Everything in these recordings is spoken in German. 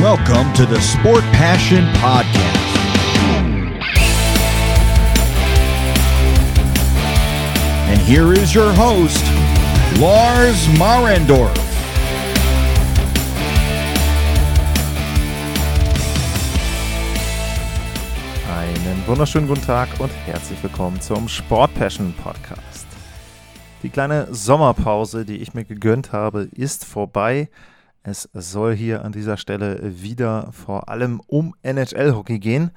Welcome to the Sport Passion Podcast. And here is your host, Lars Marendorf. Einen wunderschönen guten Tag und herzlich willkommen zum Sport Passion Podcast. Die kleine Sommerpause, die ich mir gegönnt habe, ist vorbei. Es soll hier an dieser Stelle wieder vor allem um NHL-Hockey gehen.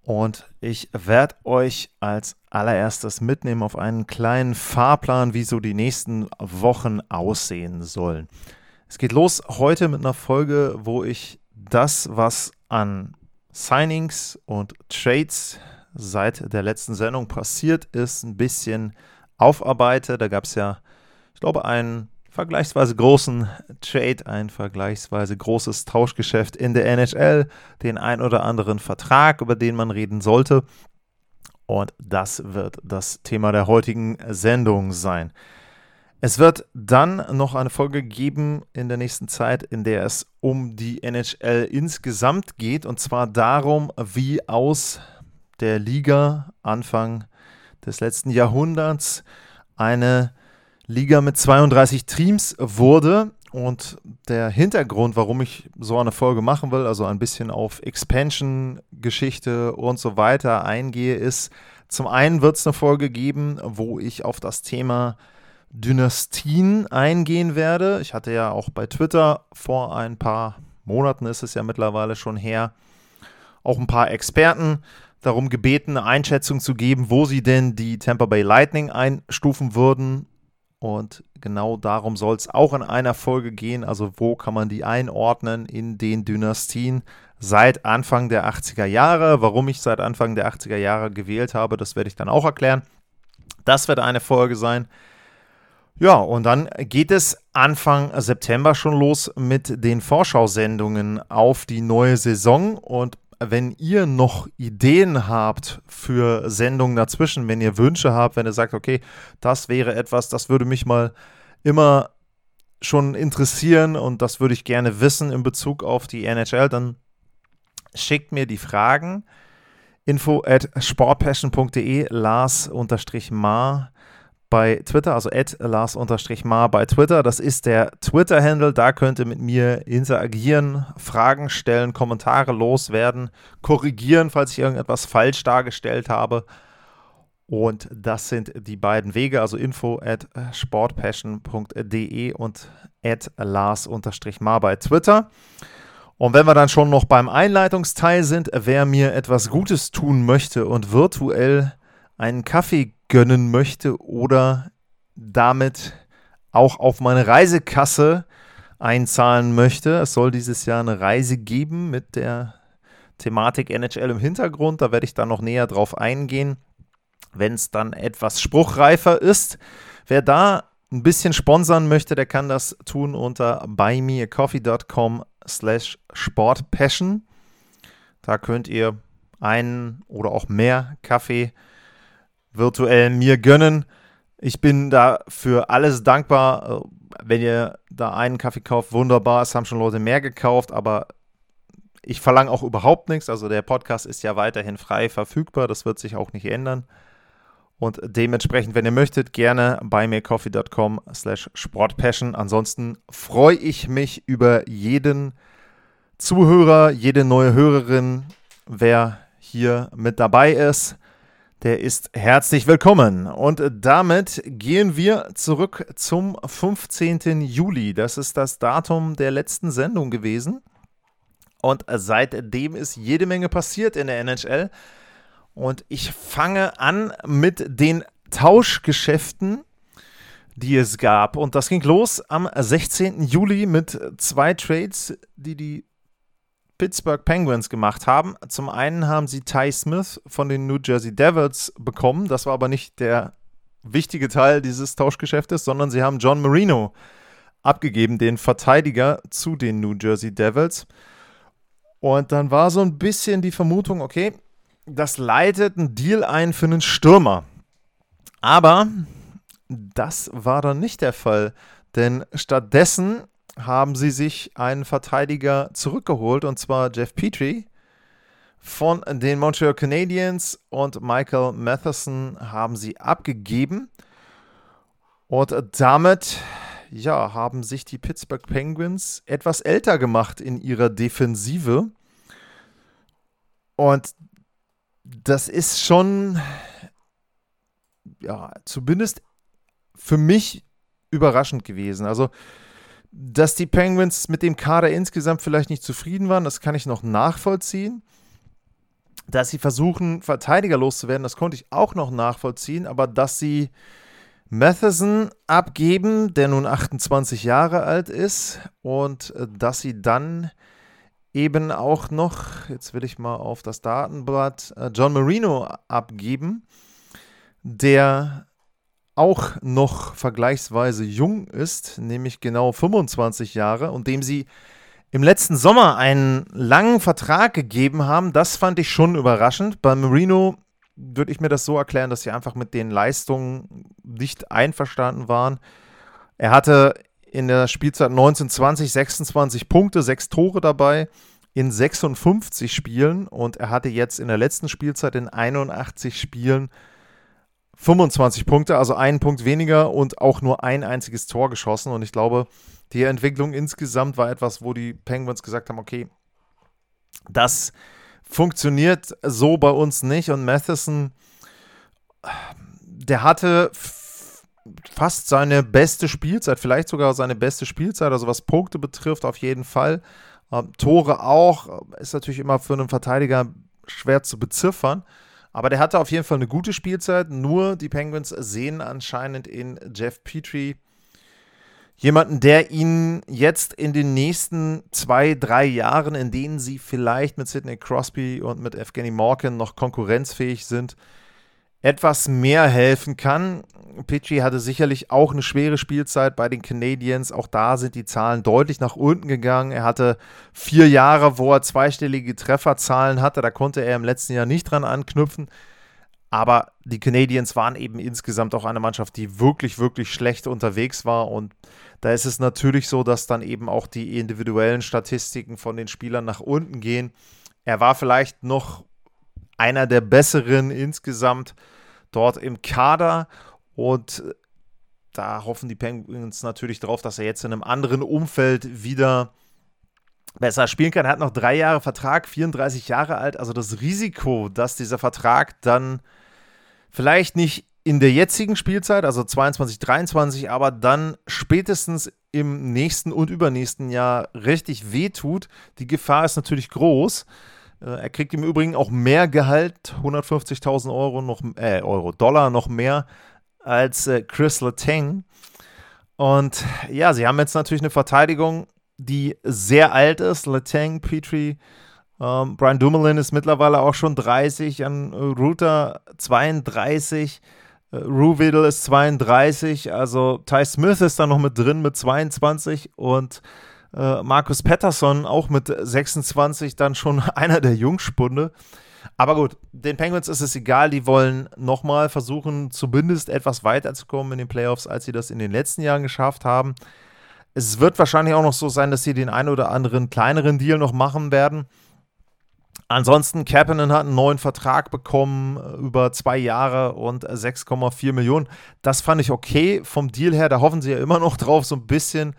Und ich werde euch als allererstes mitnehmen auf einen kleinen Fahrplan, wie so die nächsten Wochen aussehen sollen. Es geht los heute mit einer Folge, wo ich das, was an Signings und Trades seit der letzten Sendung passiert ist, ein bisschen aufarbeite. Da gab es ja, ich glaube, einen vergleichsweise großen Trade, ein vergleichsweise großes Tauschgeschäft in der NHL, den ein oder anderen Vertrag, über den man reden sollte. Und das wird das Thema der heutigen Sendung sein. Es wird dann noch eine Folge geben in der nächsten Zeit, in der es um die NHL insgesamt geht, und zwar darum, wie aus der Liga Anfang des letzten Jahrhunderts eine Liga mit 32 Teams wurde, und der Hintergrund, warum ich so eine Folge machen will, also ein bisschen auf Expansion-Geschichte und so weiter eingehe, ist, zum einen wird es eine Folge geben, wo ich auf das Thema Dynastien eingehen werde. Ich hatte ja auch bei Twitter vor ein paar Monaten, ist es ja mittlerweile schon her, auch ein paar Experten darum gebeten, eine Einschätzung zu geben, wo sie denn die Tampa Bay Lightning einstufen würden. Und genau darum soll es auch in einer Folge gehen, also wo kann man die einordnen in den Dynastien seit Anfang der 80er Jahre. Warum ich seit Anfang der 80er Jahre gewählt habe, das werde ich dann auch erklären. Das wird eine Folge sein. Ja, und dann geht es Anfang September schon los mit den Vorschau-Sendungen auf die neue Saison. Und wenn ihr noch Ideen habt für Sendungen dazwischen, wenn ihr Wünsche habt, wenn ihr sagt, okay, das wäre etwas, das würde mich mal immer schon interessieren und das würde ich gerne wissen in Bezug auf die NHL, dann schickt mir die Fragen. info@sportpassion.de, Lars_Mar bei Twitter, also @Lars_Mar bei Twitter. Das ist der Twitter-Handle, da könnt ihr mit mir interagieren, Fragen stellen, Kommentare loswerden, korrigieren, falls ich irgendetwas falsch dargestellt habe. Und das sind die beiden Wege, also info@sportpassion.de und @Lars_Mar bei Twitter. Und wenn wir dann schon noch beim Einleitungsteil sind, wer mir etwas Gutes tun möchte und virtuell einen Kaffee gönnen möchte oder damit auch auf meine Reisekasse einzahlen möchte. Es soll dieses Jahr eine Reise geben mit der Thematik NHL im Hintergrund. Da werde ich dann noch näher drauf eingehen, wenn es dann etwas spruchreifer ist. Wer da ein bisschen sponsern möchte, der kann das tun unter buymeacoffee.com/sportpassion. Da könnt ihr einen oder auch mehr Kaffee virtuell mir gönnen. Ich bin da für alles dankbar. Wenn ihr da einen Kaffee kauft, wunderbar. Es haben schon Leute mehr gekauft, aber ich verlange auch überhaupt nichts. Also der Podcast ist ja weiterhin frei verfügbar. Das wird sich auch nicht ändern. Und dementsprechend, wenn ihr möchtet, gerne bei buymeacoffee.com/sportpassion. Ansonsten freue ich mich über jeden Zuhörer, jede neue Hörerin, wer hier mit dabei ist. Der ist herzlich willkommen. Und damit gehen wir zurück zum 15. Juli. Das ist das Datum der letzten Sendung gewesen. Und seitdem ist jede Menge passiert in der NHL. Und ich fange an mit den Tauschgeschäften, die es gab. Und das ging los am 16. Juli mit zwei Trades, die Pittsburgh Penguins gemacht haben. Zum einen haben sie Ty Smith von den New Jersey Devils bekommen. Das war aber nicht der wichtige Teil dieses Tauschgeschäftes, sondern sie haben John Marino abgegeben, den Verteidiger zu den New Jersey Devils. Und dann war so ein bisschen die Vermutung, okay, das leitet einen Deal ein für einen Stürmer. Aber das war dann nicht der Fall, denn stattdessen haben sie sich einen Verteidiger zurückgeholt, und zwar Jeff Petry von den Montreal Canadiens, und Michael Matheson haben sie abgegeben. Und damit haben sich die Pittsburgh Penguins etwas älter gemacht in ihrer Defensive. Und das ist schon, zumindest für mich überraschend gewesen. Also, dass die Penguins mit dem Kader insgesamt vielleicht nicht zufrieden waren, das kann ich noch nachvollziehen. Dass sie versuchen, Verteidiger loszuwerden, das konnte ich auch noch nachvollziehen. Aber dass sie Matheson abgeben, der nun 28 Jahre alt ist, und dass sie dann eben auch noch, jetzt will ich mal auf das Datenblatt, John Marino abgeben, der auch noch vergleichsweise jung ist, nämlich genau 25 Jahre, und dem sie im letzten Sommer einen langen Vertrag gegeben haben. Das fand ich schon überraschend. Bei Marino würde ich mir das so erklären, dass sie einfach mit den Leistungen nicht einverstanden waren. Er hatte in der Spielzeit 19/20 26 Punkte, 6 Tore dabei in 56 Spielen, und er hatte jetzt in der letzten Spielzeit in 81 Spielen 25 Punkte, also einen Punkt weniger, und auch nur ein einziges Tor geschossen. Und ich glaube, die Entwicklung insgesamt war etwas, wo die Penguins gesagt haben, okay, das funktioniert so bei uns nicht. Und Matheson, der hatte fast seine beste Spielzeit, vielleicht sogar seine beste Spielzeit, also was Punkte betrifft auf jeden Fall. Tore auch, ist natürlich immer für einen Verteidiger schwer zu beziffern. Aber der hatte auf jeden Fall eine gute Spielzeit, nur die Penguins sehen anscheinend in Jeff Petry jemanden, der ihnen jetzt in den nächsten 2-3 Jahren, in denen sie vielleicht mit Sidney Crosby und mit Evgeny Malkin noch konkurrenzfähig sind, etwas mehr helfen kann. Petry hatte sicherlich auch eine schwere Spielzeit bei den Canadiens. Auch da sind die Zahlen deutlich nach unten gegangen. Er hatte 4 Jahre, wo er zweistellige Trefferzahlen hatte. Da konnte er im letzten Jahr nicht dran anknüpfen. Aber die Canadiens waren eben insgesamt auch eine Mannschaft, die wirklich, wirklich schlecht unterwegs war. Und da ist es natürlich so, dass dann eben auch die individuellen Statistiken von den Spielern nach unten gehen. Er war vielleicht noch einer der Besseren insgesamt dort im Kader. Und da hoffen die Penguins natürlich drauf, dass er jetzt in einem anderen Umfeld wieder besser spielen kann. Er hat noch 3 Jahre Vertrag, 34 Jahre alt. Also das Risiko, dass dieser Vertrag dann vielleicht nicht in der jetzigen Spielzeit, also 22, 23, aber dann spätestens im nächsten und übernächsten Jahr richtig wehtut, die Gefahr ist natürlich groß. Er kriegt im Übrigen auch mehr Gehalt, 150.000 Euro, Dollar noch mehr als Chris Letang. Und ja, sie haben jetzt natürlich eine Verteidigung, die sehr alt ist. Letang, Petry, Brian Dumoulin ist mittlerweile auch schon 30, an Ruta 32, Ruvedel ist 32, also Ty Smith ist da noch mit drin mit 22 und Markus Pettersson auch mit 26, dann schon einer der Jungspunde. Aber gut, den Penguins ist es egal, die wollen nochmal versuchen, zumindest etwas weiterzukommen in den Playoffs, als sie das in den letzten Jahren geschafft haben. Es wird wahrscheinlich auch noch so sein, dass sie den einen oder anderen kleineren Deal noch machen werden. Ansonsten, Kapanen hat einen neuen Vertrag bekommen über 2 Jahre und 6,4 Millionen. Das fand ich okay vom Deal her, da hoffen sie ja immer noch drauf, so ein bisschen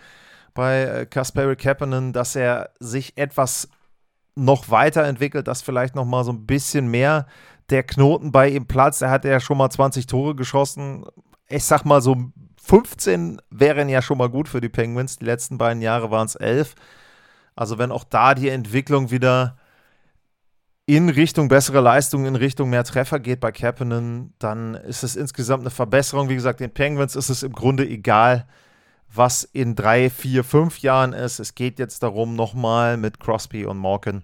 bei Kasperi Kapanen, dass er sich etwas noch weiterentwickelt, dass vielleicht noch mal so ein bisschen mehr der Knoten bei ihm platzt. Er hat ja schon mal 20 Tore geschossen. Ich sag mal so 15 wären ja schon mal gut für die Penguins. Die letzten beiden Jahre waren es 11. Also wenn auch da die Entwicklung wieder in Richtung bessere Leistungen, in Richtung mehr Treffer geht bei Kapanen, dann ist es insgesamt eine Verbesserung. Wie gesagt, den Penguins ist es im Grunde egal, was in 3, 4, 5 Jahren ist. Es geht jetzt darum, nochmal mit Crosby und Malkin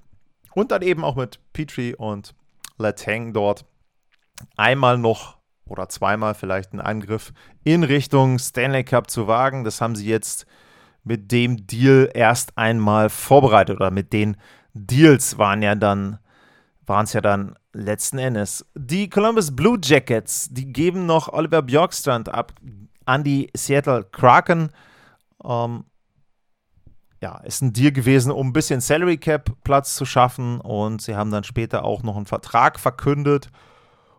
und dann eben auch mit Petry und Letang dort einmal noch oder zweimal vielleicht einen Angriff in Richtung Stanley Cup zu wagen. Das haben sie jetzt mit dem Deal erst einmal vorbereitet, oder mit den Deals waren es ja dann letzten Endes. Die Columbus Blue Jackets, die geben noch Oliver Bjorkstrand ab an die Seattle Kraken. ja, ist ein Deal gewesen, um ein bisschen Salary Cap Platz zu schaffen, und sie haben dann später auch noch einen Vertrag verkündet,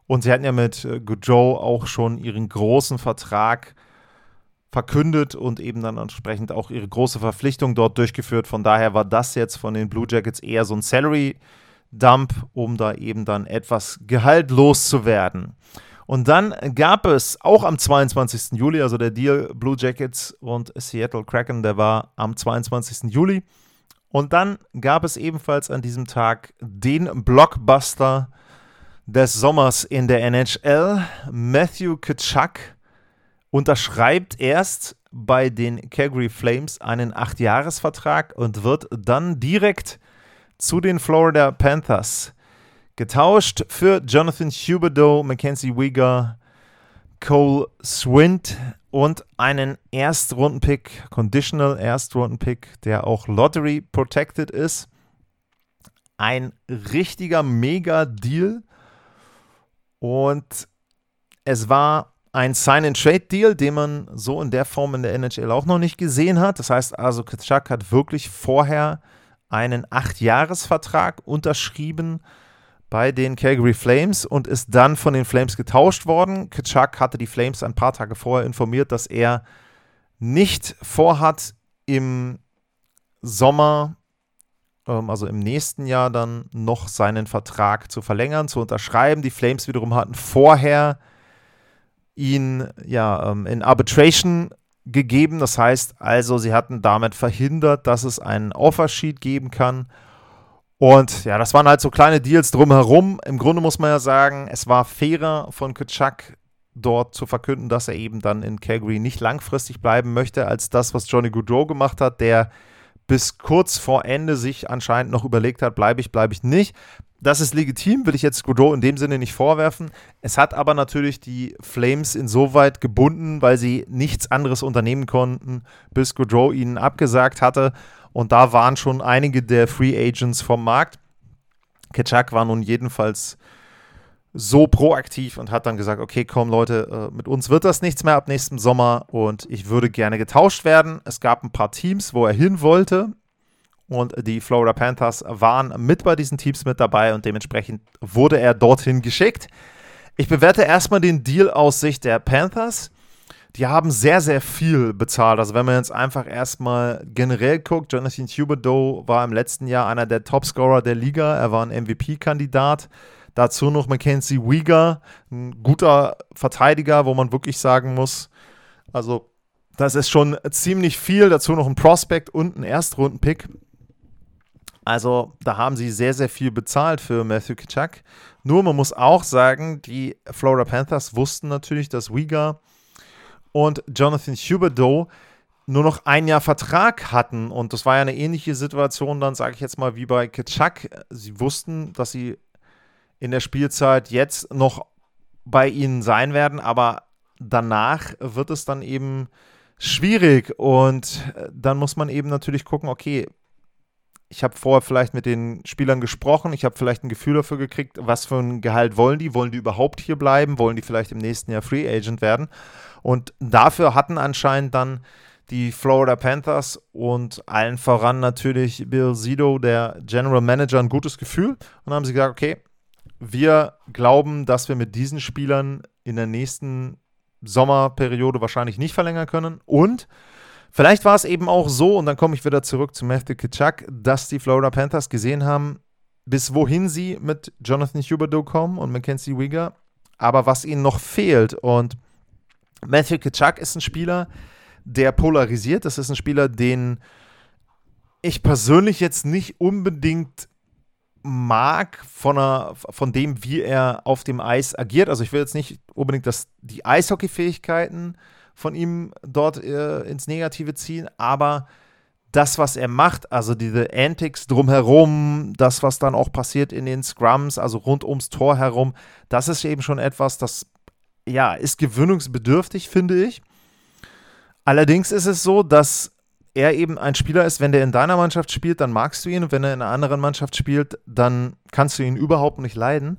und sie hatten ja mit Gaudreau auch schon ihren großen Vertrag verkündet und eben dann entsprechend auch ihre große Verpflichtung dort durchgeführt. Von daher war das jetzt von den Blue Jackets eher so ein Salary Dump, um da eben dann etwas Gehalt loszuwerden. Und dann gab es auch am 22. Juli, also der Deal Blue Jackets und Seattle Kraken, der war am 22. Juli. Und dann gab es ebenfalls an diesem Tag den Blockbuster des Sommers in der NHL. Matthew Tkachuk unterschreibt erst bei den Calgary Flames einen 8-Jahres-Vertrag und wird dann direkt zu den Florida Panthers getauscht für Jonathan Huberdeau, Mackenzie Weegar, Cole Swint und einen Erstrunden-Pick, Conditional Erstrunden-Pick, der auch Lottery protected ist. Ein richtiger Mega-Deal, und es war ein Sign-and-Trade-Deal, den man so in der Form in der NHL auch noch nicht gesehen hat. Das heißt also, Tkachuk hat wirklich vorher einen 8-Jahres-Vertrag unterschrieben bei den Calgary Flames und ist dann von den Flames getauscht worden. Tkachuk hatte die Flames ein paar Tage vorher informiert, dass er nicht vorhat, im Sommer, also im nächsten Jahr dann noch seinen Vertrag zu verlängern, zu unterschreiben. Die Flames wiederum hatten vorher ihn in Arbitration gegeben. Das heißt also, sie hatten damit verhindert, dass es einen Offersheet geben kann. Und ja, das waren halt so kleine Deals drumherum. Im Grunde muss man ja sagen, es war fairer von Tkachuk dort zu verkünden, dass er eben dann in Calgary nicht langfristig bleiben möchte, als das, was Johnny Gaudreau gemacht hat, der bis kurz vor Ende sich anscheinend noch überlegt hat, bleibe ich nicht. Das ist legitim, will ich jetzt Gaudreau in dem Sinne nicht vorwerfen. Es hat aber natürlich die Flames insoweit gebunden, weil sie nichts anderes unternehmen konnten, bis Gaudreau ihnen abgesagt hatte. Und da waren schon einige der Free Agents vom Markt. Tkachuk war nun jedenfalls so proaktiv und hat dann gesagt, okay, komm Leute, mit uns wird das nichts mehr ab nächstem Sommer und ich würde gerne getauscht werden. Es gab ein paar Teams, wo er hin wollte. Und die Florida Panthers waren mit bei diesen Teams mit dabei und dementsprechend wurde er dorthin geschickt. Ich bewerte erstmal den Deal aus Sicht der Panthers. Die haben sehr, sehr viel bezahlt. Also wenn man jetzt einfach erstmal generell guckt, Jonathan Huberdeau war im letzten Jahr einer der Topscorer der Liga. Er war ein MVP-Kandidat. Dazu noch Mackenzie Weegar, ein guter Verteidiger, wo man wirklich sagen muss, also das ist schon ziemlich viel. Dazu noch ein Prospect und ein Erstrunden-Pick. Also da haben sie sehr, sehr viel bezahlt für Matthew Tkachuk. Nur man muss auch sagen, die Florida Panthers wussten natürlich, dass Weegar und Jonathan Huberdeau nur noch ein Jahr Vertrag hatten. Und das war ja eine ähnliche Situation dann, sage ich jetzt mal, wie bei Tkachuk. Sie wussten, dass sie in der Spielzeit jetzt noch bei ihnen sein werden, aber danach wird es dann eben schwierig. Und dann muss man eben natürlich gucken, okay, ich habe vorher vielleicht mit den Spielern gesprochen, ich habe vielleicht ein Gefühl dafür gekriegt, was für ein Gehalt wollen die? Wollen die überhaupt hier bleiben? Wollen die vielleicht im nächsten Jahr Free Agent werden? Und dafür hatten anscheinend dann die Florida Panthers und allen voran natürlich Bill Zito, der General Manager, ein gutes Gefühl. Und dann haben sie gesagt, okay, wir glauben, dass wir mit diesen Spielern in der nächsten Sommerperiode wahrscheinlich nicht verlängern können. Und vielleicht war es eben auch so, und dann komme ich wieder zurück zu Matthew Tkachuk, dass die Florida Panthers gesehen haben, bis wohin sie mit Jonathan Huberdeau kommen und Mackenzie Weegar, aber was ihnen noch fehlt. Und Matthew Tkachuk ist ein Spieler, der polarisiert. Das ist ein Spieler, den ich persönlich jetzt nicht unbedingt mag von dem, wie er auf dem Eis agiert. Also ich will jetzt nicht unbedingt, dass die Eishockey-Fähigkeiten von ihm dort ins Negative ziehen, aber das, was er macht, also diese Antics drumherum, das, was dann auch passiert in den Scrums, also rund ums Tor herum, das ist eben schon etwas, das ja, ist gewöhnungsbedürftig, finde ich. Allerdings ist es so, dass er eben ein Spieler ist, wenn der in deiner Mannschaft spielt, dann magst du ihn, und wenn er in einer anderen Mannschaft spielt, dann kannst du ihn überhaupt nicht leiden.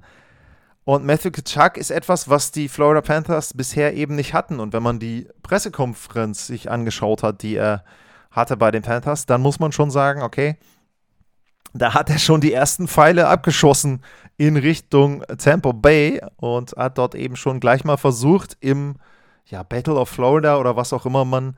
Und Matthew Tkachuk ist etwas, was die Florida Panthers bisher eben nicht hatten. Und wenn man die Pressekonferenz sich angeschaut hat, die er hatte bei den Panthers, dann muss man schon sagen, okay, da hat er schon die ersten Pfeile abgeschossen in Richtung Tampa Bay und hat dort eben schon gleich mal versucht, im Battle of Florida oder was auch immer man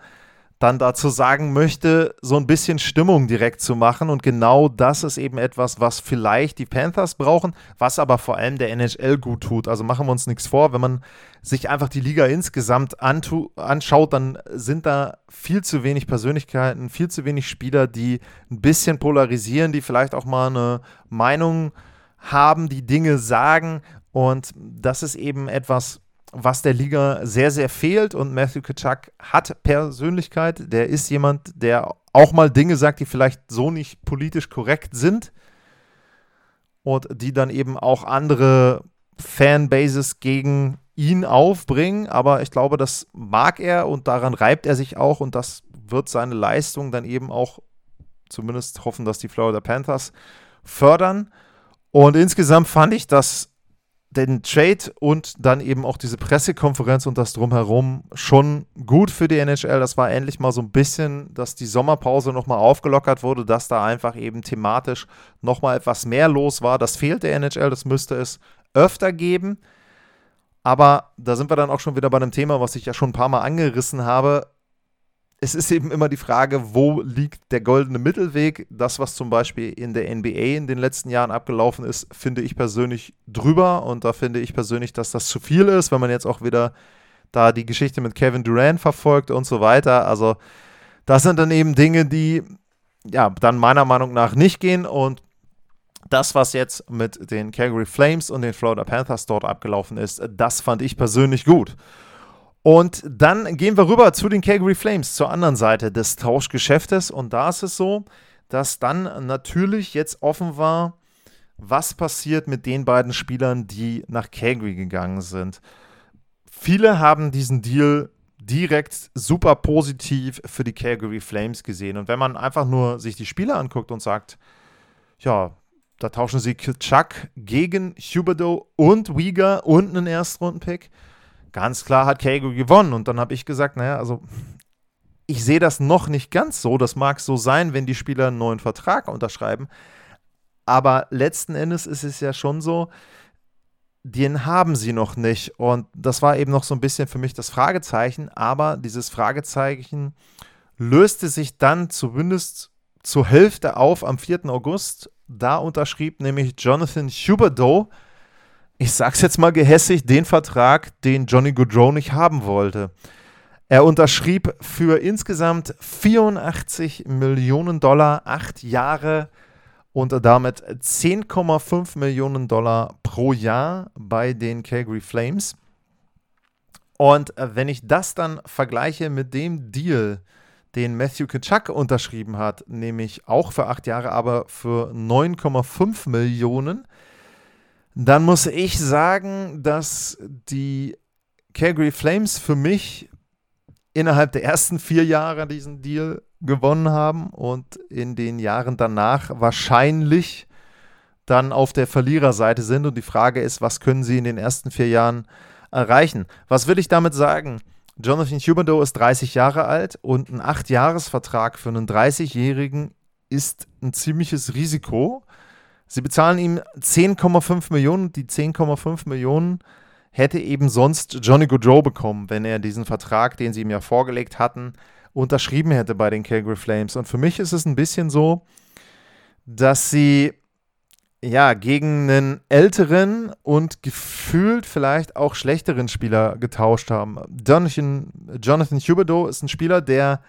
dann dazu sagen möchte, so ein bisschen Stimmung direkt zu machen. Und genau das ist eben etwas, was vielleicht die Panthers brauchen, was aber vor allem der NHL gut tut. Also machen wir uns nichts vor, wenn man sich einfach die Liga insgesamt anschaut, dann sind da viel zu wenig Persönlichkeiten, viel zu wenig Spieler, die ein bisschen polarisieren, die vielleicht auch mal eine Meinung haben, die Dinge sagen. Und das ist eben etwas, was der Liga sehr, sehr fehlt, und Matthew Tkachuk hat Persönlichkeit, der ist jemand, der auch mal Dinge sagt, die vielleicht so nicht politisch korrekt sind und die dann eben auch andere Fanbases gegen ihn aufbringen, aber ich glaube, das mag er und daran reibt er sich auch und das wird seine Leistung dann eben auch, zumindest hoffen, dass die Florida Panthers fördern. Und insgesamt fand ich das den Trade und dann eben auch diese Pressekonferenz und das Drumherum schon gut für die NHL. Das war endlich mal so ein bisschen, dass die Sommerpause nochmal aufgelockert wurde, dass da einfach eben thematisch nochmal etwas mehr los war. Das fehlt der NHL, das müsste es öfter geben. Aber da sind wir dann auch schon wieder bei einem Thema, was ich ja schon ein paar Mal angerissen habe. Es ist eben immer die Frage, wo liegt der goldene Mittelweg? Das, was zum Beispiel in der NBA in den letzten Jahren abgelaufen ist, finde ich persönlich drüber. Und da finde ich persönlich, dass das zu viel ist, wenn man jetzt auch wieder da die Geschichte mit Kevin Durant verfolgt und so weiter. Also das sind dann eben Dinge, die dann meiner Meinung nach nicht gehen. Und das, was jetzt mit den Calgary Flames und den Florida Panthers dort abgelaufen ist, das fand ich persönlich gut. Und dann gehen wir rüber zu den Calgary Flames, zur anderen Seite des Tauschgeschäftes. Und da ist es so, dass dann natürlich jetzt offen war, was passiert mit den beiden Spielern, die nach Calgary gegangen sind. Viele haben diesen Deal direkt super positiv für die Calgary Flames gesehen. Und wenn man einfach nur sich die Spieler anguckt und sagt, da tauschen sie Tkachuk gegen Huberdeau und Weegar und einen Erstrundenpick, ganz klar hat Calgary gewonnen. Und dann habe ich gesagt, ich sehe das noch nicht ganz so. Das mag so sein, wenn die Spieler einen neuen Vertrag unterschreiben. Aber letzten Endes ist es ja schon so, den haben sie noch nicht. Und das war eben noch so ein bisschen für mich das Fragezeichen. Aber dieses Fragezeichen löste sich dann zumindest zur Hälfte auf am 4. August. Da unterschrieb nämlich Jonathan Huberdeau, ich sag's jetzt mal gehässig, den Vertrag, den Johnny Gaudreau nicht haben wollte. Er unterschrieb für insgesamt $84 Millionen, 8 Jahre und damit $10,5 Millionen pro Jahr bei den Calgary Flames. Und wenn ich das dann vergleiche mit dem Deal, den Matthew Tkachuk unterschrieben hat, nämlich auch für 8 Jahre, aber für $9,5 Millionen, dann muss ich sagen, dass die Calgary Flames für mich innerhalb der ersten 4 Jahre diesen Deal gewonnen haben und in den Jahren danach wahrscheinlich dann auf der Verliererseite sind. Und die Frage ist, was können sie in den ersten 4 Jahren erreichen? Was will ich damit sagen? Jonathan Huberdeau ist 30 Jahre alt und ein 8-Jahres-Vertrag für einen 30-Jährigen ist ein ziemliches Risiko. Sie bezahlen ihm $10,5 Millionen. Die $10,5 Millionen hätte eben sonst Johnny Gaudreau bekommen, wenn er diesen Vertrag, den sie ihm ja vorgelegt hatten, unterschrieben hätte bei den Calgary Flames. Und für mich ist es ein bisschen so, dass sie gegen einen älteren und gefühlt vielleicht auch schlechteren Spieler getauscht haben. Jonathan Huberdeau ist ein Spieler, der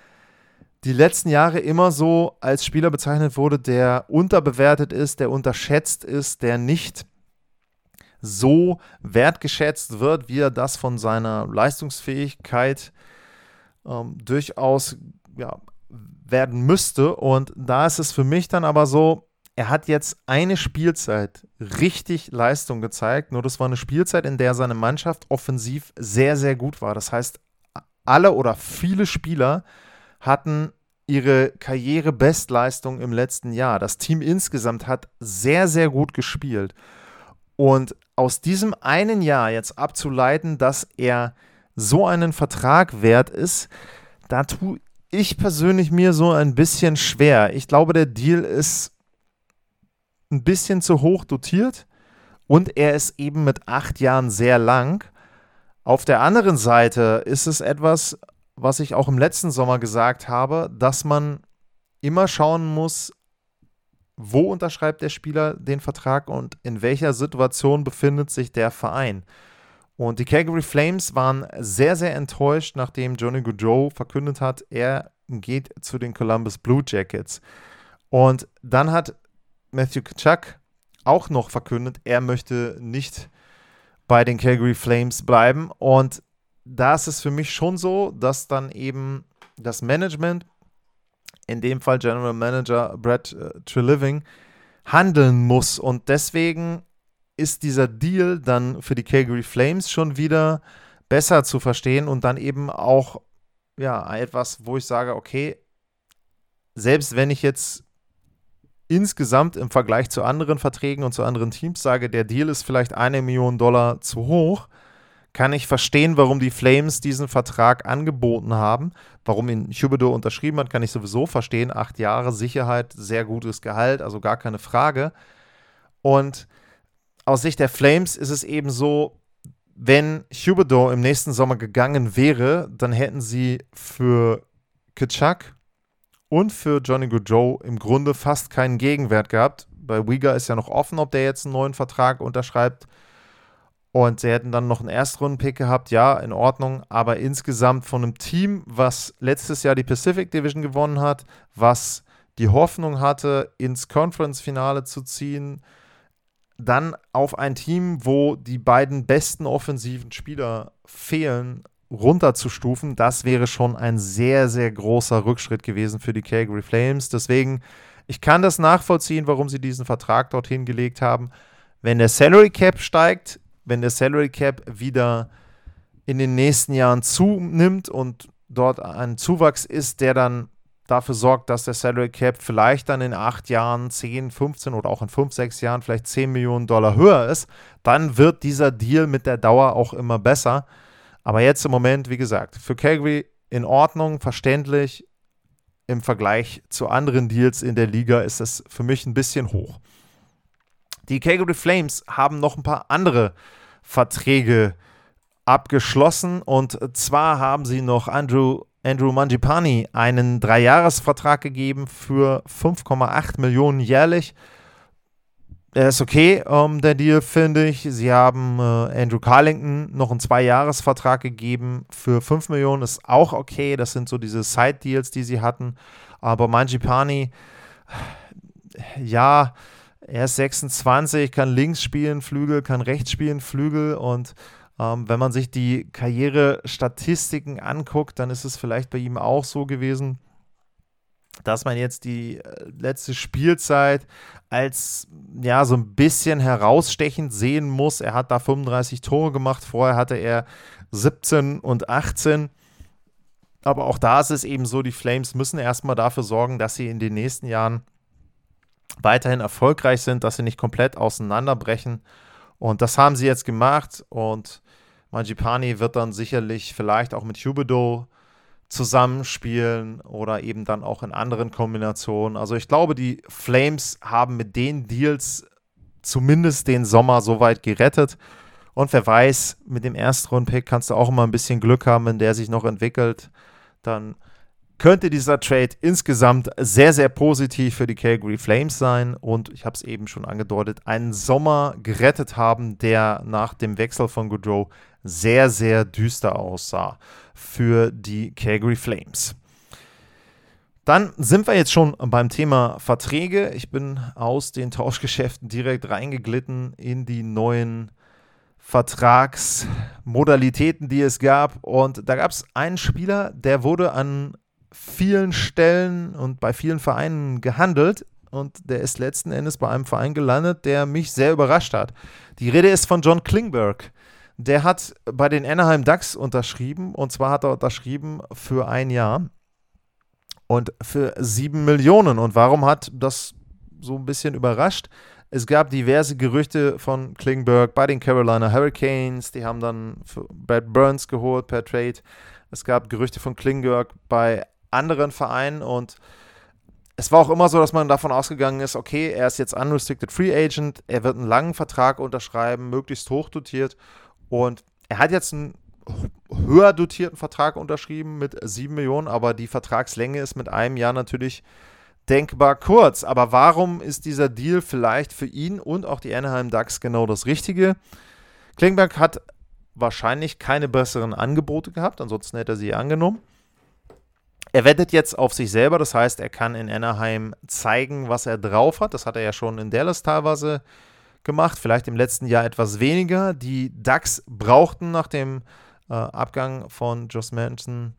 die letzten Jahre immer so als Spieler bezeichnet wurde, der unterbewertet ist, der unterschätzt ist, der nicht so wertgeschätzt wird, wie er das von seiner Leistungsfähigkeit durchaus werden müsste. Und da ist es für mich dann aber so, er hat jetzt eine Spielzeit richtig Leistung gezeigt, nur das war eine Spielzeit, in der seine Mannschaft offensiv sehr, sehr gut war. Das heißt, alle oder viele Spieler hatten ihre Karrierebestleistung im letzten Jahr. Das Team insgesamt hat sehr, sehr gut gespielt. Und aus diesem einen Jahr jetzt abzuleiten, dass er so einen Vertrag wert ist, da tue ich persönlich mir so ein bisschen schwer. Ich glaube, der Deal ist ein bisschen zu hoch dotiert und er ist eben mit 8 Jahren sehr lang. Auf der anderen Seite ist es etwas, was ich auch im letzten Sommer gesagt habe, dass man immer schauen muss, wo unterschreibt der Spieler den Vertrag und in welcher Situation befindet sich der Verein. Und die Calgary Flames waren sehr, sehr enttäuscht, nachdem Johnny Gaudreau verkündet hat, er geht zu den Columbus Blue Jackets. Und dann hat Matthew Tkachuk auch noch verkündet, er möchte nicht bei den Calgary Flames bleiben. Und da ist es für mich schon so, dass dann eben das Management, in dem Fall General Manager Brad Treliving, handeln muss. Und deswegen ist dieser Deal dann für die Calgary Flames schon wieder besser zu verstehen und dann eben auch ja etwas, wo ich sage, okay, selbst wenn ich jetzt insgesamt im Vergleich zu anderen Verträgen und zu anderen Teams sage, der Deal ist vielleicht $1 Million zu hoch, kann ich verstehen, warum die Flames diesen Vertrag angeboten haben. Warum ihn Huberdeau unterschrieben hat, kann ich sowieso verstehen. 8 Jahre Sicherheit, sehr gutes Gehalt, also gar keine Frage. Und aus Sicht der Flames ist es eben so, wenn Huberdeau im nächsten Sommer gegangen wäre, dann hätten sie für Tkachuk und für Johnny Gaudreau im Grunde fast keinen Gegenwert gehabt. Bei Weegar ist ja noch offen, ob der jetzt einen neuen Vertrag unterschreibt. Und sie hätten dann noch einen Erstrunden-Pick gehabt, ja, in Ordnung, aber insgesamt von einem Team, was letztes Jahr die Pacific Division gewonnen hat, was die Hoffnung hatte, ins Conference-Finale zu ziehen, dann auf ein Team, wo die beiden besten offensiven Spieler fehlen, runterzustufen, das wäre schon ein sehr, sehr großer Rückschritt gewesen für die Calgary Flames. Deswegen, ich kann das nachvollziehen, warum sie diesen Vertrag dorthin gelegt haben. Wenn der Salary Cap steigt, wenn der Salary Cap wieder in den nächsten Jahren zunimmt und dort ein Zuwachs ist, der dann dafür sorgt, dass der Salary Cap vielleicht dann in 8 Jahren, 10, 15 oder auch in 5, 6 Jahren vielleicht $10 Millionen höher ist, dann wird dieser Deal mit der Dauer auch immer besser. Aber jetzt im Moment, wie gesagt, für Calgary in Ordnung, verständlich. Im Vergleich zu anderen Deals in der Liga ist es für mich ein bisschen hoch. Die Calgary Flames haben noch ein paar andere Verträge abgeschlossen und zwar haben sie noch Andrew Mangiapane einen 3-Jahres-Vertrag gegeben für $5,8 Millionen jährlich. Er ist okay, der Deal, finde ich. Sie haben Andrew Carlington noch einen 2-Jahres-Vertrag gegeben für $5 Millionen, ist auch okay. Das sind so diese Side-Deals, die sie hatten. Aber Mangiapane, ja, er ist 26, kann links spielen, Flügel, kann rechts spielen, Flügel. Und wenn man sich die Karrierestatistiken anguckt, dann ist es vielleicht bei ihm auch so gewesen, dass man jetzt die letzte Spielzeit als ja so ein bisschen herausstechend sehen muss. Er hat da 35 Tore gemacht, vorher hatte er 17 und 18. Aber auch da ist es eben so, die Flames müssen erstmal dafür sorgen, dass sie in den nächsten Jahren weiterhin erfolgreich sind, dass sie nicht komplett auseinanderbrechen. Und das haben sie jetzt gemacht. Und Mangiapane wird dann sicherlich vielleicht auch mit Huberdeau zusammenspielen oder eben dann auch in anderen Kombinationen. Also ich glaube, die Flames haben mit den Deals zumindest den Sommer soweit gerettet. Und wer weiß, mit dem Erstrunden-Pick kannst du auch immer ein bisschen Glück haben, wenn der sich noch entwickelt. Dann könnte dieser Trade insgesamt sehr, sehr positiv für die Calgary Flames sein und ich habe es eben schon angedeutet, einen Sommer gerettet haben, der nach dem Wechsel von Gaudreau sehr, sehr düster aussah für die Calgary Flames. Dann sind wir jetzt schon beim Thema Verträge. Ich bin aus den Tauschgeschäften direkt reingeglitten in die neuen Vertragsmodalitäten, die es gab und da gab es einen Spieler, der wurde an vielen Stellen und bei vielen Vereinen gehandelt und der ist letzten Endes bei einem Verein gelandet, der mich sehr überrascht hat. Die Rede ist von John Klingberg. Der hat bei den Anaheim Ducks unterschrieben und zwar hat er unterschrieben für 1 Jahr und für $7 Millionen. Und warum hat das so ein bisschen überrascht? Es gab diverse Gerüchte von Klingberg bei den Carolina Hurricanes, die haben dann für Brad Burns geholt per Trade. Es gab Gerüchte von Klingberg bei anderen Verein, und es war auch immer so, dass man davon ausgegangen ist, okay, er ist jetzt Unrestricted Free Agent, er wird einen langen Vertrag unterschreiben, möglichst hoch dotiert, und er hat jetzt einen höher dotierten Vertrag unterschrieben mit 7 Millionen, aber die Vertragslänge ist mit einem Jahr natürlich denkbar kurz. Aber warum ist dieser Deal vielleicht für ihn und auch die Anaheim Ducks genau das Richtige? Klingberg hat wahrscheinlich keine besseren Angebote gehabt, ansonsten hätte er sie angenommen. Er wettet jetzt auf sich selber, das heißt, er kann in Anaheim zeigen, was er drauf hat. Das hat er ja schon in Dallas teilweise gemacht, vielleicht im letzten Jahr etwas weniger. Die Ducks brauchten nach dem Abgang von Josh Manson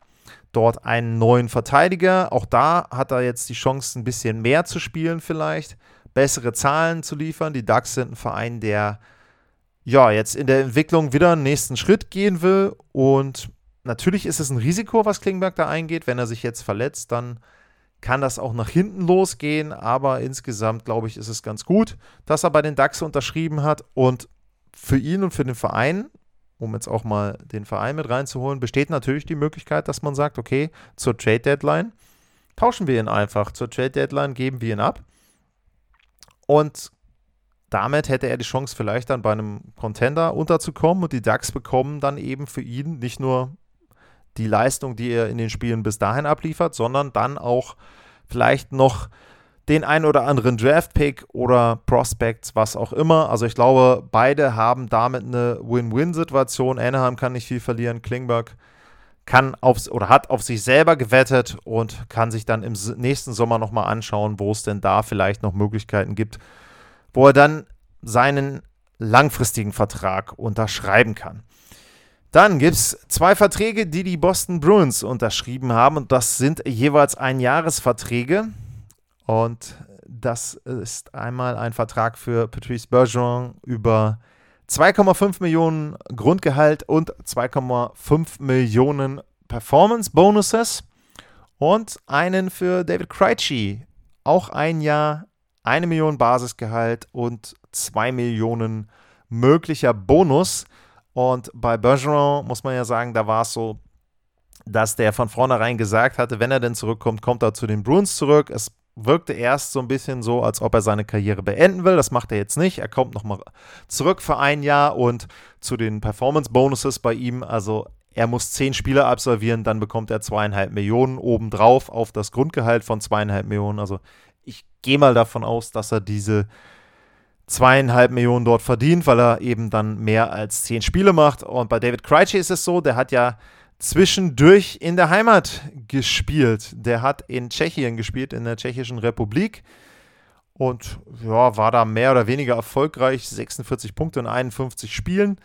dort einen neuen Verteidiger. Auch da hat er jetzt die Chance, ein bisschen mehr zu spielen vielleicht, bessere Zahlen zu liefern. Die Ducks sind ein Verein, der ja jetzt in der Entwicklung wieder einen nächsten Schritt gehen will, und natürlich ist es ein Risiko, was Klingberg da eingeht. Wenn er sich jetzt verletzt, dann kann das auch nach hinten losgehen. Aber insgesamt, glaube ich, ist es ganz gut, dass er bei den Ducks unterschrieben hat. Und für ihn und für den Verein, um jetzt auch mal den Verein mit reinzuholen, besteht natürlich die Möglichkeit, dass man sagt, okay, zur Trade-Deadline tauschen wir ihn einfach. Zur Trade-Deadline geben wir ihn ab. Und damit hätte er die Chance, vielleicht dann bei einem Contender unterzukommen. Und die Ducks bekommen dann eben für ihn nicht nur die Leistung, die er in den Spielen bis dahin abliefert, sondern dann auch vielleicht noch den ein oder anderen Draft-Pick oder Prospects, was auch immer. Also ich glaube, beide haben damit eine Win-Win-Situation. Anaheim kann nicht viel verlieren. Klingberg kann hat auf sich selber gewettet und kann sich dann im nächsten Sommer nochmal anschauen, wo es denn da vielleicht noch Möglichkeiten gibt, wo er dann seinen langfristigen Vertrag unterschreiben kann. Dann gibt es 2 Verträge, die die Boston Bruins unterschrieben haben, und das sind jeweils Einjahresverträge, und das ist einmal ein Vertrag für Patrice Bergeron über 2,5 Millionen Grundgehalt und 2,5 Millionen Performance-Bonuses, und einen für David Krejci, auch ein Jahr, 1 Million Basisgehalt und 2 Millionen möglicher Bonus. Und bei Bergeron muss man ja sagen, da war es so, dass der von vornherein gesagt hatte, wenn er denn zurückkommt, kommt er zu den Bruins zurück. Es wirkte erst so ein bisschen so, als ob er seine Karriere beenden will. Das macht er jetzt nicht. Er kommt nochmal zurück für ein Jahr, und zu den Performance-Bonuses bei ihm, also er muss 10 Spiele absolvieren, dann bekommt er 2,5 Millionen obendrauf auf das Grundgehalt von 2,5 Millionen. Also ich gehe mal davon aus, dass er diese 2,5 Millionen dort verdient, weil er eben dann mehr als 10 Spiele macht. Und bei David Krejci ist es so, der hat ja zwischendurch in der Heimat gespielt. Der hat in Tschechien gespielt, in der Tschechischen Republik. Und ja, war da mehr oder weniger erfolgreich, 46 Punkte in 51 Spielen.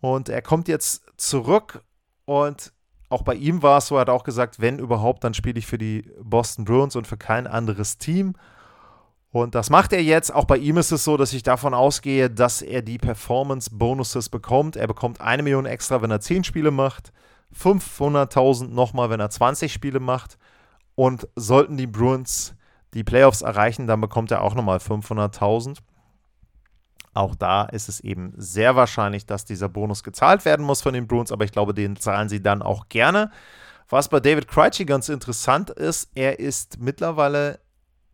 Und er kommt jetzt zurück, und auch bei ihm war es so, er hat auch gesagt, wenn überhaupt, dann spiele ich für die Boston Bruins und für kein anderes Team. Und das macht er jetzt. Auch bei ihm ist es so, dass ich davon ausgehe, dass er die Performance-Bonuses bekommt. Er bekommt 1 Million extra, wenn er 10 Spiele macht, 500.000 nochmal, wenn er 20 Spiele macht. Und sollten die Bruins die Playoffs erreichen, dann bekommt er auch nochmal 500.000. Auch da ist es eben sehr wahrscheinlich, dass dieser Bonus gezahlt werden muss von den Bruins, aber ich glaube, den zahlen sie dann auch gerne. Was bei David Krejci ganz interessant ist, er ist mittlerweile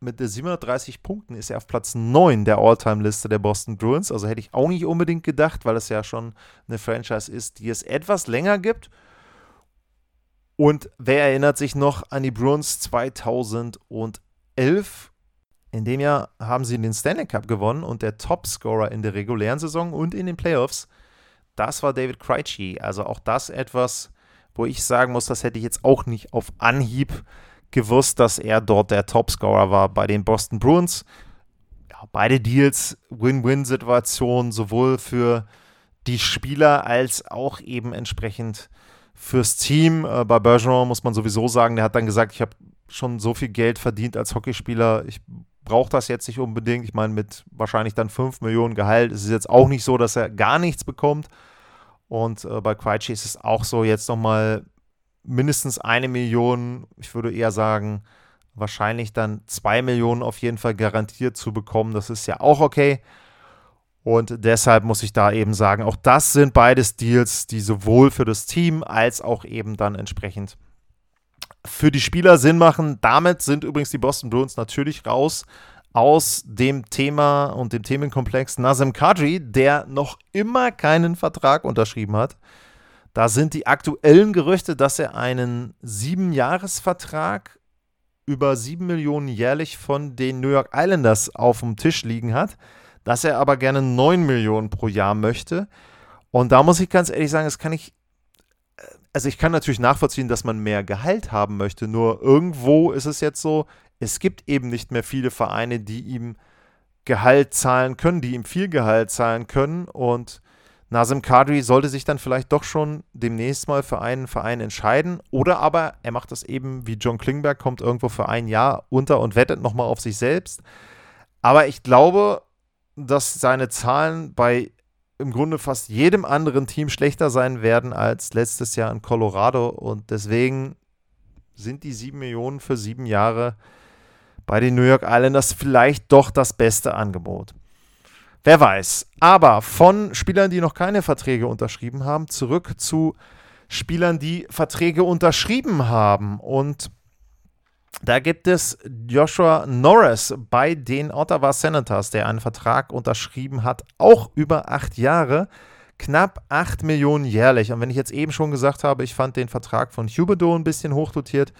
mit 730 Punkten ist er auf Platz 9 der All-Time-Liste der Boston Bruins. Also hätte ich auch nicht unbedingt gedacht, weil es ja schon eine Franchise ist, die es etwas länger gibt. Und wer erinnert sich noch an die Bruins 2011? In dem Jahr haben sie den Stanley Cup gewonnen, und der Topscorer in der regulären Saison und in den Playoffs, das war David Krejci. Also auch das etwas, wo ich sagen muss, das hätte ich jetzt auch nicht auf Anhieb gewusst, dass er dort der Topscorer war bei den Boston Bruins. Ja, beide Deals, Win-Win-Situation, sowohl für die Spieler als auch eben entsprechend fürs Team. Bei Bergeron muss man sowieso sagen, der hat dann gesagt, ich habe schon so viel Geld verdient als Hockeyspieler, ich brauche das jetzt nicht unbedingt. Ich meine, mit wahrscheinlich dann 5 Millionen Gehalt ist es jetzt auch nicht so, dass er gar nichts bekommt. Und bei Krejci ist es auch so, jetzt nochmal mindestens 1 Million, ich würde eher sagen, wahrscheinlich dann 2 Millionen auf jeden Fall garantiert zu bekommen. Das ist ja auch okay. Und deshalb muss ich da eben sagen, auch das sind beides Deals, die sowohl für das Team als auch eben dann entsprechend für die Spieler Sinn machen. Damit sind übrigens die Boston Bruins natürlich raus aus dem Thema und dem Themenkomplex Nazem Kadri, der noch immer keinen Vertrag unterschrieben hat. Da sind die aktuellen Gerüchte, dass er einen 7-Jahres-Vertrag über 7 Millionen jährlich von den New York Islanders auf dem Tisch liegen hat, dass er aber gerne 9 Millionen pro Jahr möchte. Und da muss ich ganz ehrlich sagen, das kann ich, also ich kann natürlich nachvollziehen, dass man mehr Gehalt haben möchte, nur irgendwo ist es jetzt so, es gibt eben nicht mehr viele Vereine, die ihm Gehalt zahlen können, die ihm viel Gehalt zahlen können, und Nazem Kadri sollte sich dann vielleicht doch schon demnächst mal für einen Verein entscheiden, oder aber er macht das eben wie John Klingberg, kommt irgendwo für ein Jahr unter und wettet nochmal auf sich selbst. Aber ich glaube, dass seine Zahlen bei im Grunde fast jedem anderen Team schlechter sein werden als letztes Jahr in Colorado, und deswegen sind die 7 Millionen für 7 Jahre bei den New York Islanders vielleicht doch das beste Angebot. Wer weiß. Aber von Spielern, die noch keine Verträge unterschrieben haben, zurück zu Spielern, die Verträge unterschrieben haben. Und da gibt es Joshua Norris bei den Ottawa Senators, der einen Vertrag unterschrieben hat, auch über 8 Jahre, knapp 8 Millionen jährlich. Und wenn ich jetzt eben schon gesagt habe, ich fand den Vertrag von Huberdeau ein bisschen hochdotiert,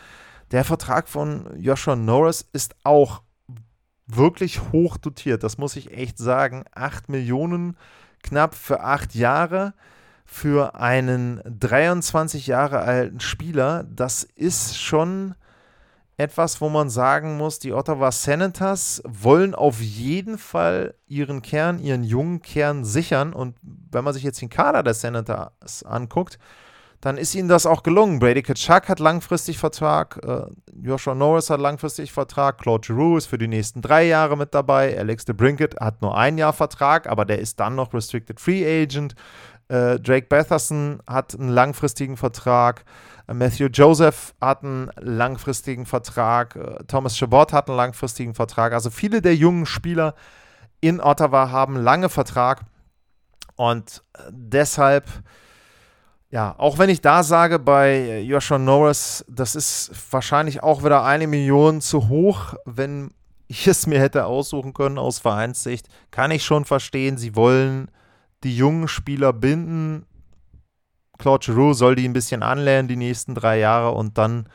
der Vertrag von Joshua Norris ist auch wirklich hochdotiert. Das muss ich echt sagen. 8 Millionen knapp für 8 Jahre für einen 23 Jahre alten Spieler. Das ist schon etwas, wo man sagen muss, die Ottawa Senators wollen auf jeden Fall ihren Kern, ihren jungen Kern sichern. Und wenn man sich jetzt den Kader der Senators anguckt, dann ist ihnen das auch gelungen. Brady Tkachuk hat langfristig Vertrag, Joshua Norris hat langfristig Vertrag, Claude Giroux ist für die nächsten 3 Jahre mit dabei, Alex DeBrincat hat nur 1 Jahr Vertrag, aber der ist dann noch Restricted Free Agent. Drake Batherson hat einen langfristigen Vertrag, Matthew Joseph hat einen langfristigen Vertrag, Thomas Chabot hat einen langfristigen Vertrag. Also viele der jungen Spieler in Ottawa haben lange Vertrag, und deshalb, ja, auch wenn ich da sage, bei Joshua Norris, das ist wahrscheinlich auch wieder 1 Million zu hoch, wenn ich es mir hätte aussuchen können aus Vereinssicht, kann ich schon verstehen, sie wollen die jungen Spieler binden. Claude Giroux soll die ein bisschen anlernen die nächsten 3 Jahre, und dann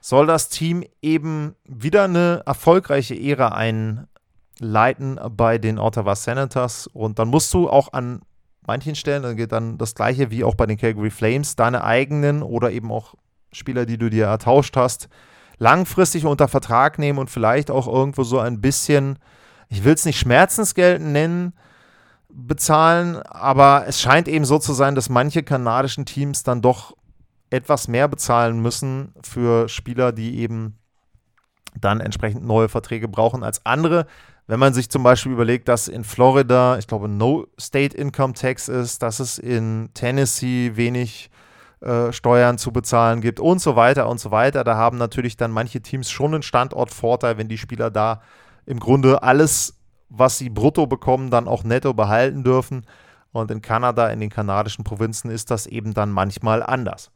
soll das Team eben wieder eine erfolgreiche Ära einleiten bei den Ottawa Senators, und dann musst du auch an manchen Stellen, dann geht dann das Gleiche wie auch bei den Calgary Flames, deine eigenen oder eben auch Spieler, die du dir ertauscht hast, langfristig unter Vertrag nehmen und vielleicht auch irgendwo so ein bisschen, ich will es nicht Schmerzensgeld nennen, bezahlen, aber es scheint eben so zu sein, dass manche kanadischen Teams dann doch etwas mehr bezahlen müssen für Spieler, die eben dann entsprechend neue Verträge brauchen als andere. Wenn man sich zum Beispiel überlegt, dass in Florida, ich glaube, no State Income Tax ist, dass es in Tennessee wenig Steuern zu bezahlen gibt und so weiter und so weiter. Da haben natürlich dann manche Teams schon einen Standortvorteil, wenn die Spieler da im Grunde alles, was sie brutto bekommen, dann auch netto behalten dürfen. Und in Kanada, in den kanadischen Provinzen, ist das eben dann manchmal anders.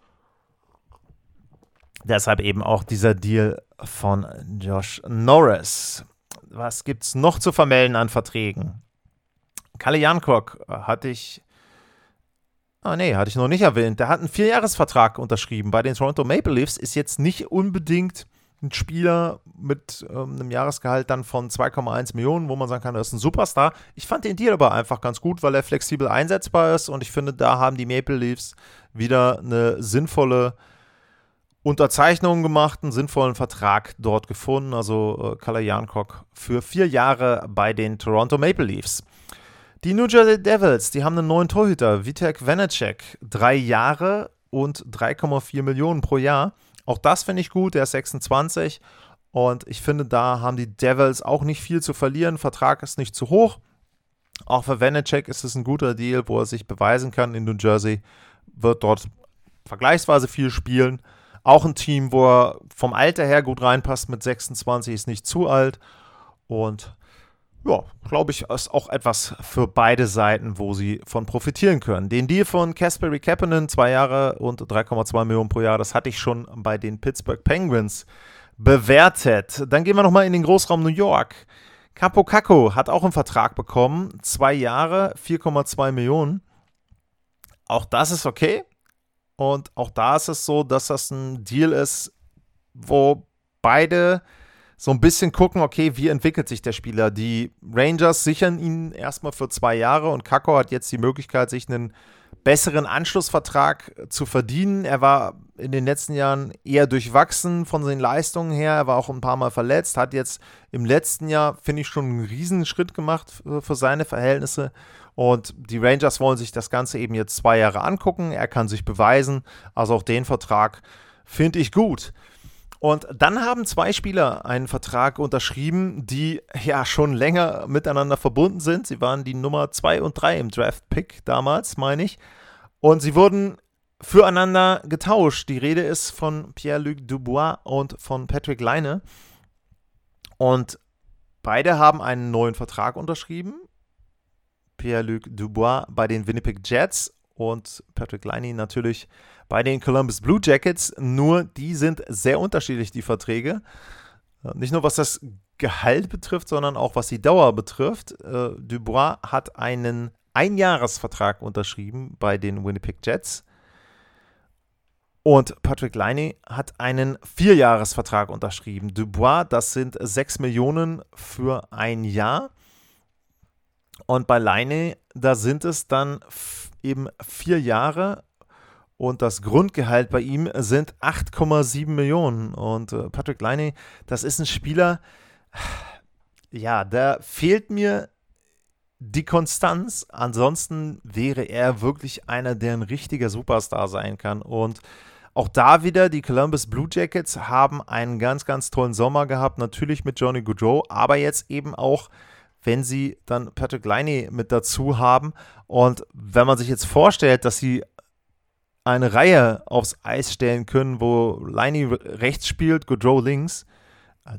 Deshalb eben auch dieser Deal von Josh Norris. Was gibt es noch zu vermelden an Verträgen? Kalle Jankok hatte ich noch nicht erwähnt. Der hat einen 4-Jahres-Vertrag unterschrieben. Bei den Toronto Maple Leafs ist jetzt nicht unbedingt ein Spieler mit einem Jahresgehalt dann von 2,1 Millionen, wo man sagen kann, er ist ein Superstar. Ich fand den Deal aber einfach ganz gut, weil er flexibel einsetzbar ist, und ich finde, da haben die Maple Leafs wieder eine sinnvolle Unterzeichnungen gemacht, einen sinnvollen Vertrag dort gefunden, also Kalle Jankok für 4 Jahre bei den Toronto Maple Leafs. Die New Jersey Devils, die haben einen neuen Torhüter, Vitek Vanecek, 3 Jahre und 3,4 Millionen pro Jahr. Auch das finde ich gut, der ist 26, und ich finde, da haben die Devils auch nicht viel zu verlieren, Vertrag ist nicht zu hoch. Auch für Vanecek ist es ein guter Deal, wo er sich beweisen kann in New Jersey, wird dort vergleichsweise viel spielen. Auch ein Team, wo er vom Alter her gut reinpasst mit 26, ist nicht zu alt. Und ja, glaube ich, ist auch etwas für beide Seiten, wo sie von profitieren können. Den Deal von Kasperi Kapanen, 2 Jahre und 3,2 Millionen pro Jahr, das hatte ich schon bei den Pittsburgh Penguins bewertet. Dann gehen wir nochmal in den Großraum New York. Capo Kakko hat auch einen Vertrag bekommen, 2 Jahre, 4,2 Millionen. Auch das ist okay. Und auch da ist es so, dass das ein Deal ist, wo beide so ein bisschen gucken, okay, wie entwickelt sich der Spieler? Die Rangers sichern ihn erstmal für 2 Jahre und Kakko hat jetzt die Möglichkeit, sich einen besseren Anschlussvertrag zu verdienen. Er war in den letzten Jahren eher durchwachsen von seinen Leistungen her. Er war auch ein paar Mal verletzt, hat jetzt im letzten Jahr, finde ich, schon einen riesen Schritt gemacht für seine Verhältnisse. Und die Rangers wollen sich das Ganze eben jetzt 2 Jahre angucken. Er kann sich beweisen. Also auch den Vertrag finde ich gut. Und dann haben 2 Spieler einen Vertrag unterschrieben, die ja schon länger miteinander verbunden sind. Sie waren die Nummer 2 und 3 im Draft-Pick damals, meine ich. Und sie wurden füreinander getauscht. Die Rede ist von Pierre-Luc Dubois und von Patrik Laine. Und beide haben einen neuen Vertrag unterschrieben. Pierre-Luc Dubois bei den Winnipeg Jets und Patrik Laine natürlich bei den Columbus Blue Jackets, nur die sind sehr unterschiedlich, die Verträge. Nicht nur was das Gehalt betrifft, sondern auch was die Dauer betrifft. Dubois hat einen Einjahresvertrag unterschrieben bei den Winnipeg Jets und Patrik Laine hat einen 4-Jahresvertrag unterschrieben. Dubois, das sind 6 Millionen für ein Jahr. Und bei Laine, da sind es dann eben 4 Jahre und das Grundgehalt bei ihm sind 8,7 Millionen. Und Patrik Laine, das ist ein Spieler, ja, da fehlt mir die Konstanz. Ansonsten wäre er wirklich einer, der ein richtiger Superstar sein kann. Und auch da wieder, die Columbus Blue Jackets haben einen ganz, ganz tollen Sommer gehabt, natürlich mit Johnny Gaudreau, aber jetzt eben auch, wenn sie dann Patrik Laine mit dazu haben. Und wenn man sich jetzt vorstellt, dass sie eine Reihe aufs Eis stellen können, wo Laine rechts spielt, Gaudreau links,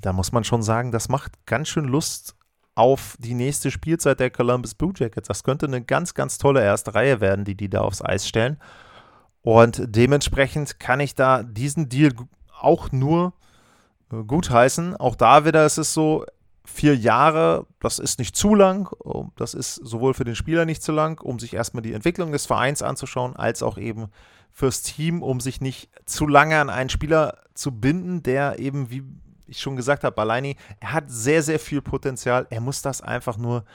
da muss man schon sagen, das macht ganz schön Lust auf die nächste Spielzeit der Columbus Blue Jackets. Das könnte eine ganz, ganz tolle erste Reihe werden, die da aufs Eis stellen. Und dementsprechend kann ich da diesen Deal auch nur gutheißen. Auch da wieder ist es so, 4 Jahre, das ist nicht zu lang, das ist sowohl für den Spieler nicht zu lang, um sich erstmal die Entwicklung des Vereins anzuschauen, als auch eben fürs Team, um sich nicht zu lange an einen Spieler zu binden, der eben, wie ich schon gesagt habe, Laine, er hat sehr, sehr viel Potenzial, er muss das einfach nur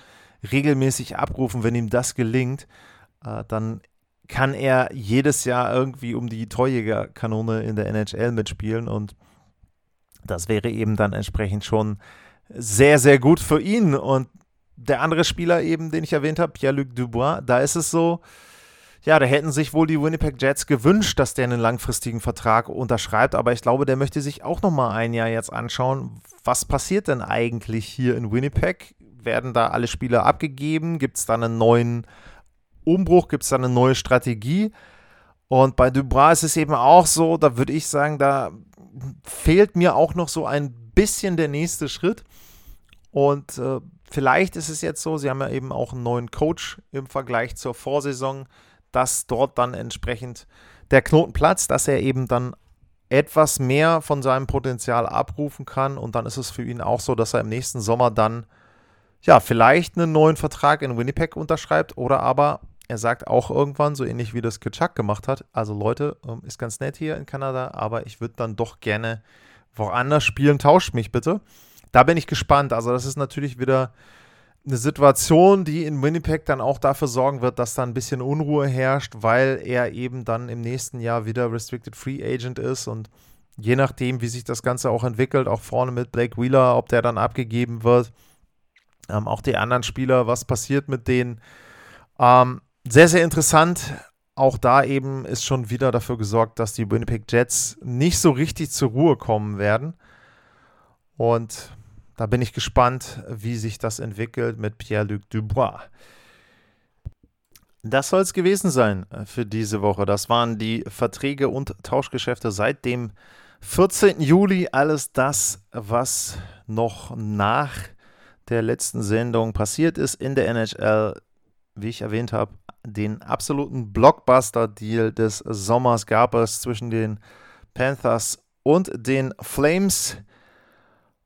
regelmäßig abrufen, wenn ihm das gelingt, dann kann er jedes Jahr irgendwie um die Torjägerkanone in der NHL mitspielen und das wäre eben dann entsprechend schon sehr, sehr gut für ihn. Und der andere Spieler eben, den ich erwähnt habe, Pierre-Luc Dubois, da ist es so, ja, da hätten sich wohl die Winnipeg Jets gewünscht, dass der einen langfristigen Vertrag unterschreibt, aber ich glaube, der möchte sich auch nochmal ein Jahr jetzt anschauen, was passiert denn eigentlich hier in Winnipeg? Werden da alle Spieler abgegeben? Gibt es da einen neuen Umbruch? Gibt es da eine neue Strategie? Und bei Dubois ist es eben auch so, da würde ich sagen, da fehlt mir auch noch so ein bisschen der nächste Schritt. Und vielleicht ist es jetzt so, sie haben ja eben auch einen neuen Coach im Vergleich zur Vorsaison, dass dort dann entsprechend der Knoten platzt, dass er eben dann etwas mehr von seinem Potenzial abrufen kann. Und dann ist es für ihn auch so, dass er im nächsten Sommer dann ja vielleicht einen neuen Vertrag in Winnipeg unterschreibt oder aber er sagt auch irgendwann, so ähnlich wie das Tkachuk gemacht hat, also Leute, ist ganz nett hier in Kanada, aber ich würde dann doch gerne woanders spielen, tauscht mich bitte. Da bin ich gespannt. Also das ist natürlich wieder eine Situation, die in Winnipeg dann auch dafür sorgen wird, dass da ein bisschen Unruhe herrscht, weil er eben dann im nächsten Jahr wieder Restricted Free Agent ist und je nachdem, wie sich das Ganze auch entwickelt, auch vorne mit Blake Wheeler, ob der dann abgegeben wird, auch die anderen Spieler, was passiert mit denen. Sehr, sehr interessant. Auch da eben ist schon wieder dafür gesorgt, dass die Winnipeg Jets nicht so richtig zur Ruhe kommen werden. Und da bin ich gespannt, wie sich das entwickelt mit Pierre-Luc Dubois. Das soll es gewesen sein für diese Woche. Das waren die Verträge und Tauschgeschäfte seit dem 14. Juli. Alles das, was noch nach der letzten Sendung passiert ist in der NHL, wie ich erwähnt habe, den absoluten Blockbuster-Deal des Sommers gab es zwischen den Panthers und den Flames.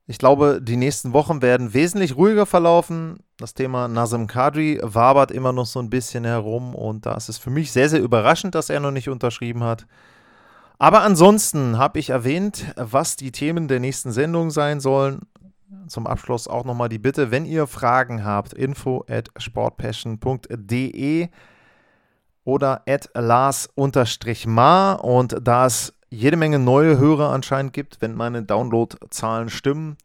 Ich glaube, die nächsten Wochen werden wesentlich ruhiger verlaufen. Das Thema Nazem Kadri wabert immer noch so ein bisschen herum und da ist es für mich sehr, sehr überraschend, dass er noch nicht unterschrieben hat. Aber ansonsten habe ich erwähnt, was die Themen der nächsten Sendung sein sollen. Zum Abschluss auch nochmal die Bitte, wenn ihr Fragen habt, info@sportpassion.de oder @Lars_Mar. Und da es jede Menge neue Hörer anscheinend gibt, wenn meine Download-Zahlen stimmen,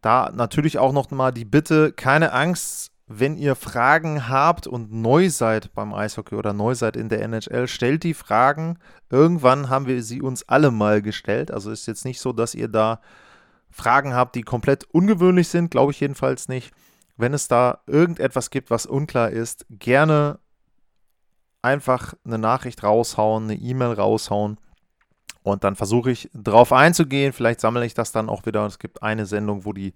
da natürlich auch nochmal die Bitte, keine Angst, wenn ihr Fragen habt und neu seid beim Eishockey oder neu seid in der NHL, stellt die Fragen. Irgendwann haben wir sie uns alle mal gestellt. Also ist jetzt nicht so, dass ihr da Fragen habt, die komplett ungewöhnlich sind, glaube ich jedenfalls nicht. Wenn es da irgendetwas gibt, was unklar ist, gerne einfach eine Nachricht raushauen, eine E-Mail raushauen und dann versuche ich drauf einzugehen. Vielleicht sammle ich das dann auch wieder. Es gibt eine Sendung, wo die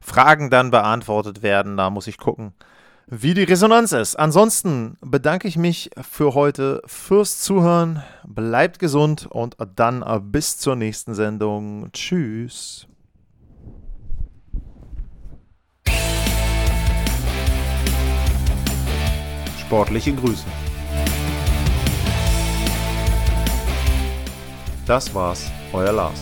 Fragen dann beantwortet werden. Da muss ich gucken, wie die Resonanz ist. Ansonsten bedanke ich mich für heute fürs Zuhören. Bleibt gesund und dann bis zur nächsten Sendung. Tschüss. Sportliche Grüße. Das war's, euer Lars.